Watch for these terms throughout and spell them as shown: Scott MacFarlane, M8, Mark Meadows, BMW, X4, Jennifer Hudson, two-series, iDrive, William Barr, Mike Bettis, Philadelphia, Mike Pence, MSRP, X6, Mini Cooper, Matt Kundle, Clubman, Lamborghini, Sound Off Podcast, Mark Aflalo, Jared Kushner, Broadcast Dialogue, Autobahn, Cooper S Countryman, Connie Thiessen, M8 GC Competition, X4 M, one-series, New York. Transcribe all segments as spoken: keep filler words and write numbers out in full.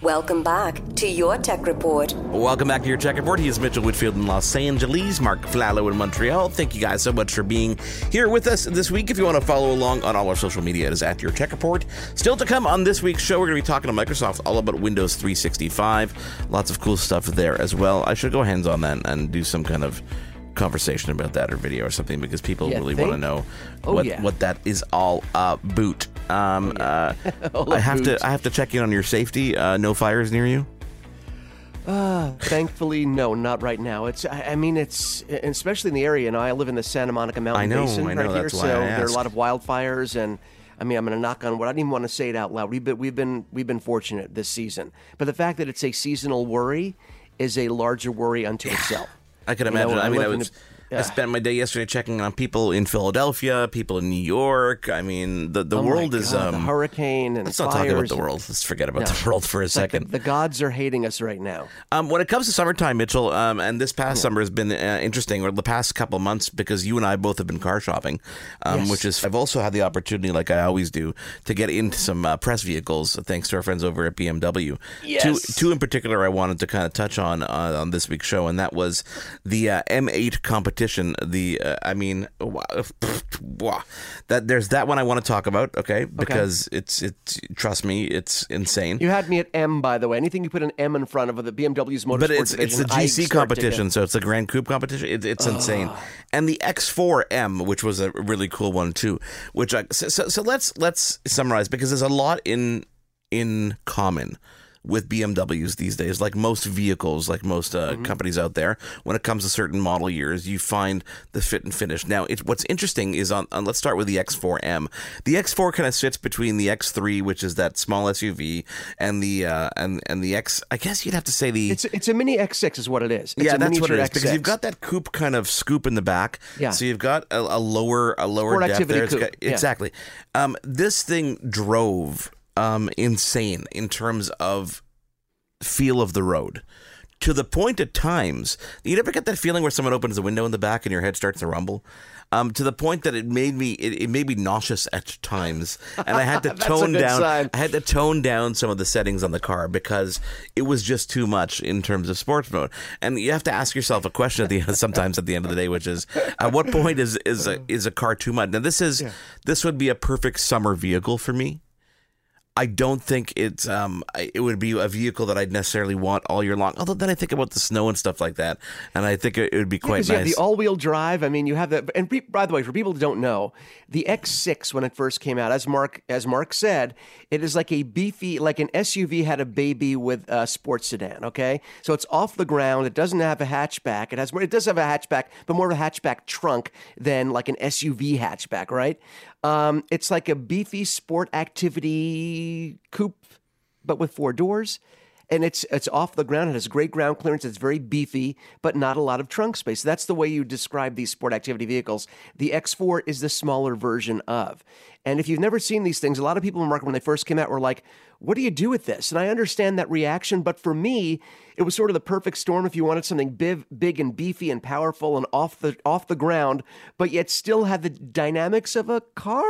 Welcome back to Your Tech Report. Welcome back to Your Tech Report. He is Mitchell Whitfield in Los Angeles, Mark Aflalo in Montreal. Thank you guys so much for being here with us this week. If you want to follow along on all our social media, it is at Your Tech Report. Still to come on this week's show, we're going to be talking to Microsoft all about Windows three sixty-five. Lots of cool stuff there as well. I should go hands-on then and do some kind of conversation about that or video or something because people yeah, really want to know oh, what, yeah. what that is all about. Um, uh, I have boot. to I have to check in on your safety. Uh, no fires near you? Uh, thankfully, no, not right now. It's I mean, it's especially in the area. And you know, I live in the Santa Monica Mountain I know, Basin I know, right here, so there are a lot of wildfires. And I mean, I'm going to knock on wood. I didn't even want to say it out loud. We've been we've been we've been fortunate this season, but the fact that it's a seasonal worry is a larger worry unto yeah. itself. I could imagine. You know, I mean, I was. Yeah. I spent my day yesterday checking on people in Philadelphia, people in New York. I mean, the, the oh world God, is... Um, the hurricane and Let's fires. Not talk about the world. Let's forget about no. the world for a it's second. Like the, the gods are hating us right now. Um, when it comes to summertime, Mitchell, um, and this past yeah. summer has been uh, interesting, or the past couple months, because you and I both have been car shopping, um, yes. which is... I've also had the opportunity, like I always do, to get into some uh, press vehicles, thanks to our friends over at B M W. Yes. Two, two in particular I wanted to kind of touch on uh, on this week's show, and that was the uh, M eight competition. The uh, I mean, wow, pff, wow. that there's that one I want to talk about, okay? Because okay. it's it's trust me, it's insane. You had me at M, by the way. Anything you put an M in front of the B M W's motorsport, but it's division, it's the G C competition, so it's the Grand Coupe competition. It, it's oh. insane, and the X four M, which was a really cool one too. Which I, so, so so let's let's summarize because there's a lot in in common with B M Ws these days, like most vehicles, like most uh, mm-hmm. companies out there, when it comes to certain model years, you find the fit and finish. Now, it, what's interesting is on, on. Let's start with the X four M. The X four kind of sits between the X three, which is that small S U V, and the uh, and and the X. I guess you'd have to say the. It's it's a mini X six, is what it is. It's yeah, that's what it is X six. Because you've got that coupe kind of scoop in the back. Yeah. So you've got a, a lower a lower Sport depth there. It's got, yeah. Exactly. Um, this thing drove. Um, insane in terms of feel of the road, to the point at times you never get that feeling where someone opens the window in the back and your head starts to rumble. Um, to the point that it made me it, it made me nauseous at times, and I had to tone down. Sign. I had to tone down some of the settings on the car because it was just too much in terms of sports mode. And you have to ask yourself a question at the end, sometimes at the end of the day, which is, at what point is is a, is a car too much? Now this is yeah. this would be a perfect summer vehicle for me. I don't think it's um it would be a vehicle that I'd necessarily want all year long. Although then I think about the snow and stuff like that, and I think it would be quite yeah, nice. You have the all-wheel drive. I mean, you have that. And by the way, for people who don't know, the X six when it first came out, as Mark as Mark said, it is like a beefy, like an S U V had a baby with a sports sedan. Okay, so it's off the ground. It doesn't have a hatchback. It has it does have a hatchback, but more of a hatchback trunk than like an S U V hatchback, right? Um, it's like a beefy sport activity coupe, but with four doors. And it's it's off the ground. It has great ground clearance. It's very beefy, but not a lot of trunk space. That's the way you describe these sport activity vehicles. The X four is the smaller version of. And if you've never seen these things, a lot of people in the market when they first came out were like, what do you do with this? And I understand that reaction. But for me, it was sort of the perfect storm if you wanted something big, big and beefy and powerful and off the off the ground, but yet still had the dynamics of a car.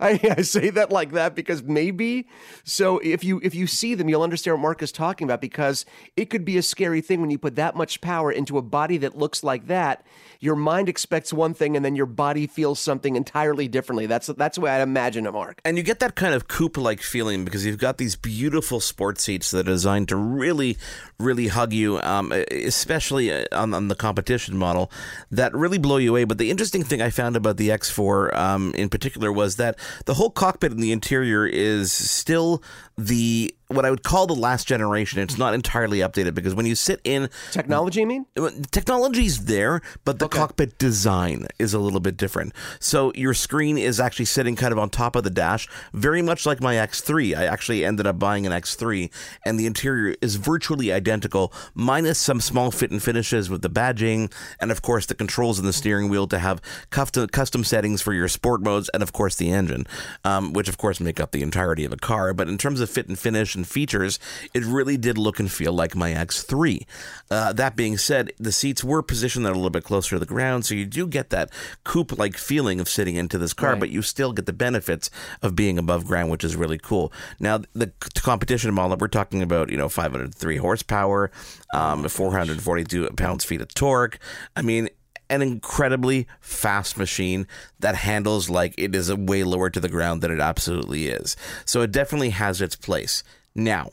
I, I say that like that because maybe. So if you if you see them, you'll understand what Mark is talking about, because it could be a scary thing when you put that much power into a body that looks like that. Your mind expects one thing and then your body feels something entirely differently. That's that's the way I imagine it, Mark. And you get that kind of coupe-like feeling because you've got these beautiful sports seats that are designed to really, really hug you, um, especially on, on the competition model, that really blow you away. But the interesting thing I found about the X four um, in particular was that the whole cockpit in the interior is still the what I would call the last generation. It's not entirely updated because when you sit in technology, you mean technology's there, but the okay. cockpit design is a little bit different. So your screen is actually sitting kind of on top of the dash, very much like my X three. I actually ended up buying an X three, and the interior is virtually identical, minus some small fit and finishes with the badging, and of course the controls in the steering wheel to have custom custom settings for your sport modes, and of course the engine, um, which of course make up the entirety of a car. But in terms of fit and finish and features, it really did look and feel like my X three. Uh, that being said, the seats were positioned a little bit closer to the ground, so you do get that coupe-like feeling of sitting into this car, right. But you still get the benefits of being above ground, which is really cool. Now, the competition model, we're talking about, you know, five hundred three horsepower, um, four hundred forty-two pounds-feet of torque. I mean, an incredibly fast machine that handles like it is way lower to the ground than it absolutely is. So it definitely has its place. Now,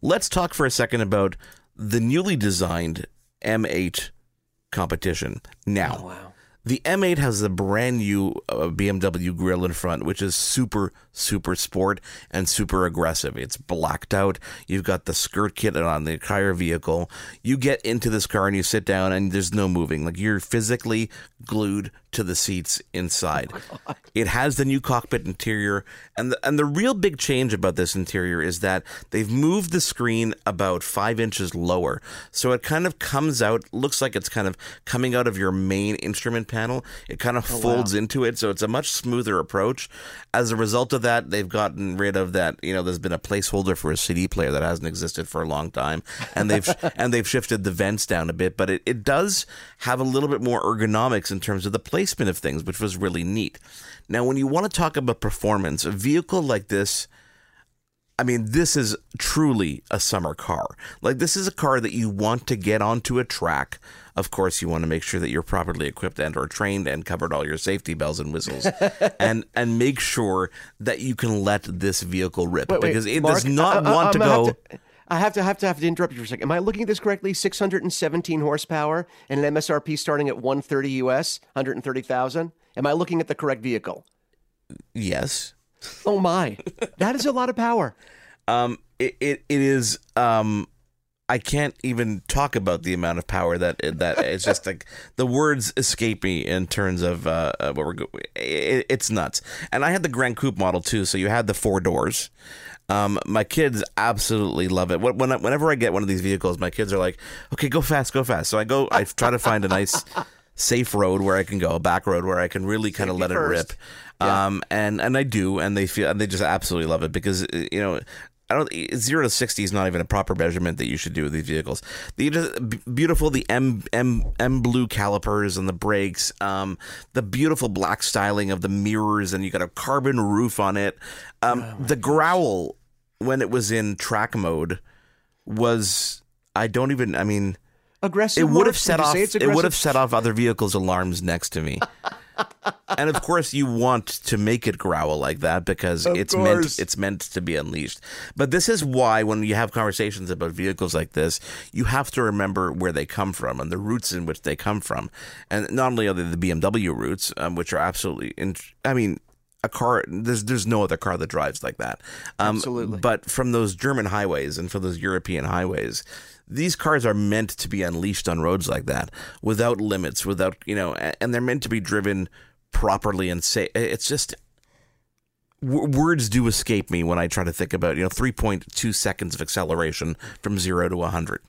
let's talk for a second about the newly designed M eight competition. Now, oh, wow. The M eight has a brand new uh, B M W grille in front, which is super, super sport and super aggressive. It's blacked out. You've got the skirt kit on the entire vehicle. You get into this car and you sit down and there's no moving. Like, you're physically glued to the seats inside. Oh, it has the new cockpit interior. And the, and the real big change about this interior is that they've moved the screen about five inches lower. So it kind of comes out, looks like it's kind of coming out of your main instrument panel. It kind of oh, folds wow. into it, so it's a much smoother approach. As a result of that, they've gotten rid of that, you know, there's been a placeholder for a C D player that hasn't existed for a long time, and they've and they've shifted the vents down a bit, but it, it does have a little bit more ergonomics in terms of the placement of things, which was really neat. Now, when you want to talk about performance, a vehicle like this, I mean, this is truly a summer car. Like, this is a car that you want to get onto a track. Of course, you want to make sure that you're properly equipped and or trained and covered all your safety bells and whistles, and and make sure that you can let this vehicle rip wait, wait, because it Mark, does not I, want I, to go. Have to, I have to have to have to interrupt you for a second. Am I looking at this correctly? six hundred seventeen horsepower and an M S R P starting at one hundred thirty U S, one hundred thirty thousand. Am I looking at the correct vehicle? Yes. Oh my, that is a lot of power. Um, it it, it is. Um, I can't even talk about the amount of power that that it's just like the words escape me in terms of uh, what we're go- it, it's nuts. And I had the Grand Coupe model too, so you had the four doors. Um, my kids absolutely love it. When, whenever I get one of these vehicles, my kids are like, "Okay, go fast, go fast." So I go, I try to find a nice, safe road where I can go, a back road where I can really kind of let it rip. Yeah. Um, and and I do, and they feel, and they just absolutely love it because, you know, I don't zero to sixty is not even a proper measurement that you should do with these vehicles. The just beautiful the M M M blue calipers and the brakes, um, the beautiful black styling of the mirrors, and you got a carbon roof on it. Um, oh the growl gosh. When it was in track mode was I don't even I mean aggressive. It would have set off it would have set off other vehicles' alarms next to me. And of course, you want to make it growl like that because of it's course. meant it's meant to be unleashed. But this is why when you have conversations about vehicles like this, you have to remember where they come from and the roots in which they come from. And not only are they the B M W roots, um, which are absolutely, int- I mean, a car, there's there's no other car that drives like that. Um, absolutely. But from those German highways and from those European highways, these cars are meant to be unleashed on roads like that without limits, without, you know, and they're meant to be driven properly and safe. It's just w- words do escape me when I try to think about, you know, three point two seconds of acceleration from zero to one hundred.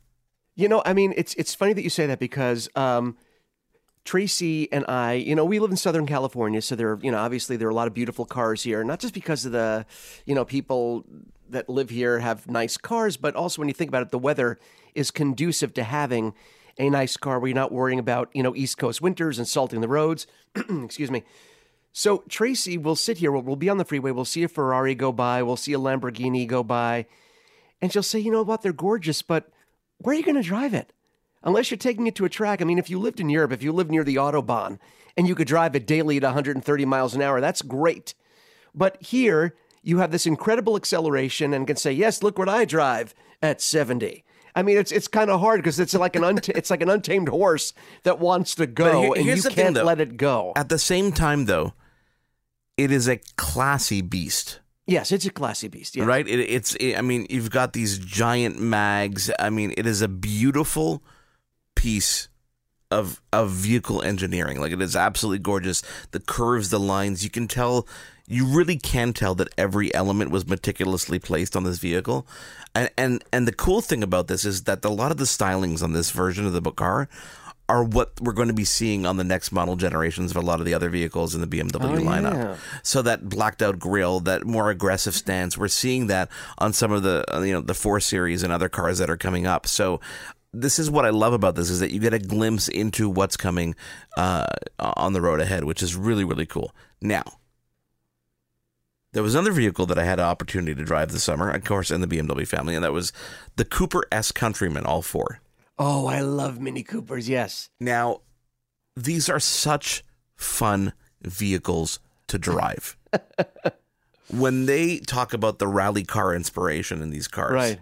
You know, I mean, it's it's funny that you say that because um, Tracy and I, you know, we live in Southern California. So there are, you know, obviously there are a lot of beautiful cars here, not just because of the, you know, people that live here have nice cars, but also when you think about it, the weather is conducive to having a nice car where you're not worrying about, you know, East Coast winters and salting the roads. Excuse me. So Tracy will sit here. We'll, we'll be on the freeway. We'll see a Ferrari go by. We'll see a Lamborghini go by. And she'll say, you know what? They're gorgeous, but where are you going to drive it? Unless you're taking it to a track. I mean, if you lived in Europe, if you lived near the Autobahn and you could drive it daily at one hundred thirty miles an hour, that's great. But here you have this incredible acceleration and can say, yes, look what I drive at seventy. I mean, it's it's kind of hard because it's like an unt- it's like an untamed horse that wants to go, here, and you can't thing, though, let it go. At the same time, though, it is a classy beast. Yes, it's a classy beast. Yeah. Right? It, it's, it, I mean, you've got these giant mags. I mean, it is a beautiful piece of of vehicle engineering. Like, it is absolutely gorgeous. The curves, the lines, you can tell, you really can tell that every element was meticulously placed on this vehicle. And and, and the cool thing about this is that a lot of the stylings on this version of the car are what we're going to be seeing on the next model generations of a lot of the other vehicles in the B M W oh, lineup. Yeah. So that blacked out grille, that more aggressive stance, we're seeing that on some of the, you know, the four series and other cars that are coming up. So this is what I love about this, is that you get a glimpse into what's coming uh, on the road ahead, which is really, really cool. Now, there was another vehicle that I had an opportunity to drive this summer, of course, in the B M W family, and that was the Cooper S Countryman, all four. Oh, I love Mini Coopers, yes. Now, these are such fun vehicles to drive. When they talk about the rally car inspiration in these cars, right,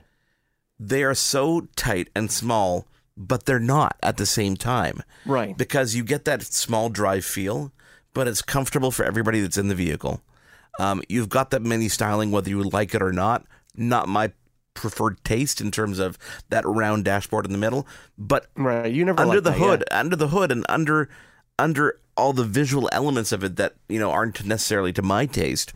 they are so tight and small, but they're not at the same time. Right. Because you get that small drive feel, but it's comfortable for everybody that's in the vehicle. Um, you've got that mini styling, whether you like it or not. Not my preferred taste in terms of that round dashboard in the middle, but right, you never under the that, hood, yeah. under the hood, and under under all the visual elements of it that, you know, aren't necessarily to my taste,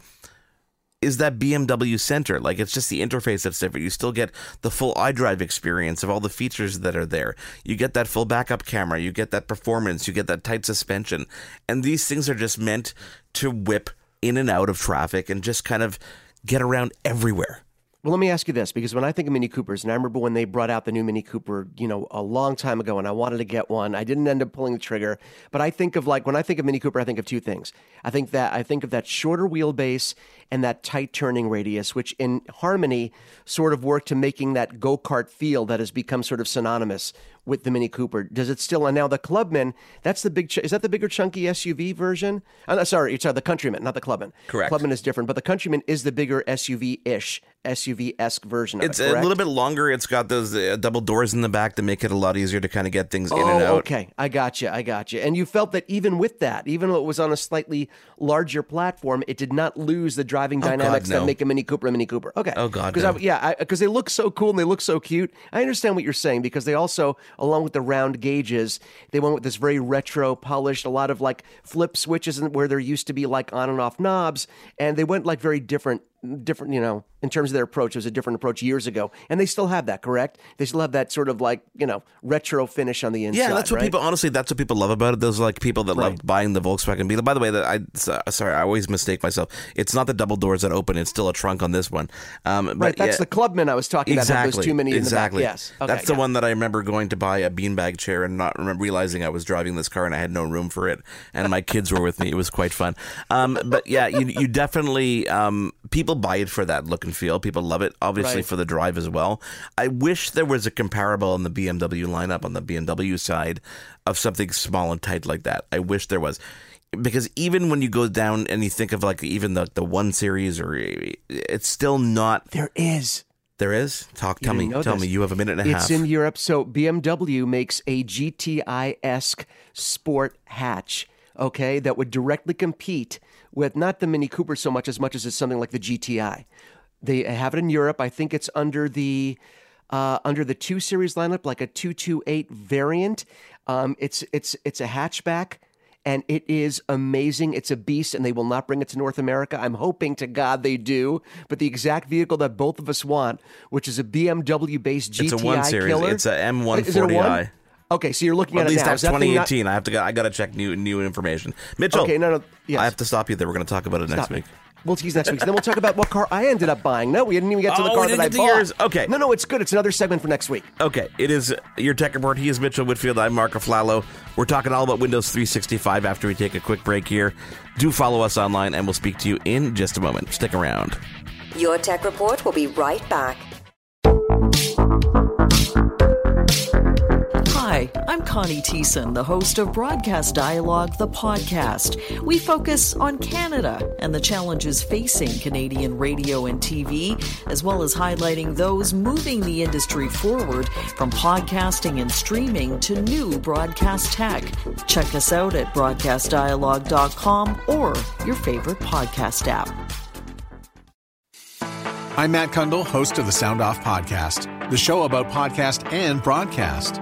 is that B M W center. Like, it's just the interface that's different. You still get the full iDrive experience of all the features that are there. You get that full backup camera. You get that performance. You get that tight suspension, and these things are just meant to whip in and out of traffic and just kind of get around everywhere. Well, let me ask you this, because when I think of Mini Coopers, and I remember when they brought out the new Mini Cooper, you know, a long time ago, and I wanted to get one. I didn't end up pulling the trigger, but I think of, like, when I think of Mini Cooper, I think of two things. I think that I think of that shorter wheelbase and that tight turning radius, which in harmony sort of work to making that go-kart feel that has become sort of synonymous with the Mini Cooper. Does it still? And now the Clubman, that's the big, ch- is that the bigger chunky S U V version? Oh, sorry, it's uh, the Countryman, not the Clubman. Correct. Clubman is different, but the Countryman is the bigger S U V-ish, S U V-esque version of it's it, It's a little bit longer. It's got those uh, double doors in the back that make it a lot easier to kind of get things oh, in and out. okay. I gotcha, I gotcha. And you felt that even with that, even though it was on a slightly larger platform, it did not lose the driving oh, dynamics God, no. that make a Mini Cooper a Mini Cooper. Okay. Oh, God, Cause no. I, yeah, because they look so cool and they look so cute. I understand what you're saying, because they also, along with the round gauges, they went with this very retro polished, a lot of like flip switches and where there used to be like on and off knobs, and they went like very different, different, you know, in terms of their approach. It was a different approach years ago, and they still have that, correct? They still have that sort of like, you know, retro finish on the inside. Yeah, that's what right? people, honestly, that's what people love about it. Those are like people that right. love buying the Volkswagen Beetle. By the way, that I, sorry, I always mistake myself. It's not the double doors that open. It's still a trunk on this one. Um, right, but that's yeah, the Clubman I was talking exactly, about. There's too many in exactly. the back. Yes. Okay, that's the yeah. one that I remember going to buy a beanbag chair and not remember, realizing I was driving this car and I had no room for it, and my kids were with me. It was quite fun. Um, but yeah, you, you definitely, um, people buy it for that look and feel. People love it, obviously, right. for the drive as well. I wish there was a comparable in the B M W lineup on the B M W side of something small and tight like that. I wish there was. Because even when you go down and you think of like even the, the one series, or it's still not. There is. There is? Talk, tell me, tell me. You have a minute and a half. It's in Europe. So B M W makes a G T I-esque sport hatch, okay, that would directly compete with not the Mini Cooper so much as much as it's something like the G T I. They have it in Europe. I think it's under the uh, under the two-series lineup, like a two twenty-eight variant. Um, it's it's it's a hatchback, and it is amazing. It's a beast, and they will not bring it to North America. I'm hoping to God they do. But the exact vehicle that both of us want, which is a B M W-based G T I, it's a one-series. Killer. It's an M one forty i. Okay, so you're looking well, at, at least it now. That's that twenty eighteen. Not... I have to. Go, I got to check new new information. Mitchell. Okay, no, no. Yes. I have to stop you there. We're going to talk about it stop. next week. We'll tease next week. So then we'll talk about what car I ended up buying. No, we didn't even get to the oh, car that I bought. Yours. Okay. No, no, it's good. It's another segment for next week. Okay. It is Your Tech Report. He is Mitchell Whitfield. I'm Mark Aflalo. We're talking all about Windows three sixty-five after we take a quick break here. Do follow us online, and we'll speak to you in just a moment. Stick around. Your Tech Report will be right back. Hi, I'm Connie Thiessen, the host of Broadcast Dialogue, the podcast. We focus on Canada and the challenges facing Canadian radio and T V, as well as highlighting those moving the industry forward, from podcasting and streaming to new broadcast tech. Check us out at broadcast dialogue dot com or your favorite podcast app. I'm Matt Kundle, host of the Sound Off Podcast, the show about podcast and broadcast.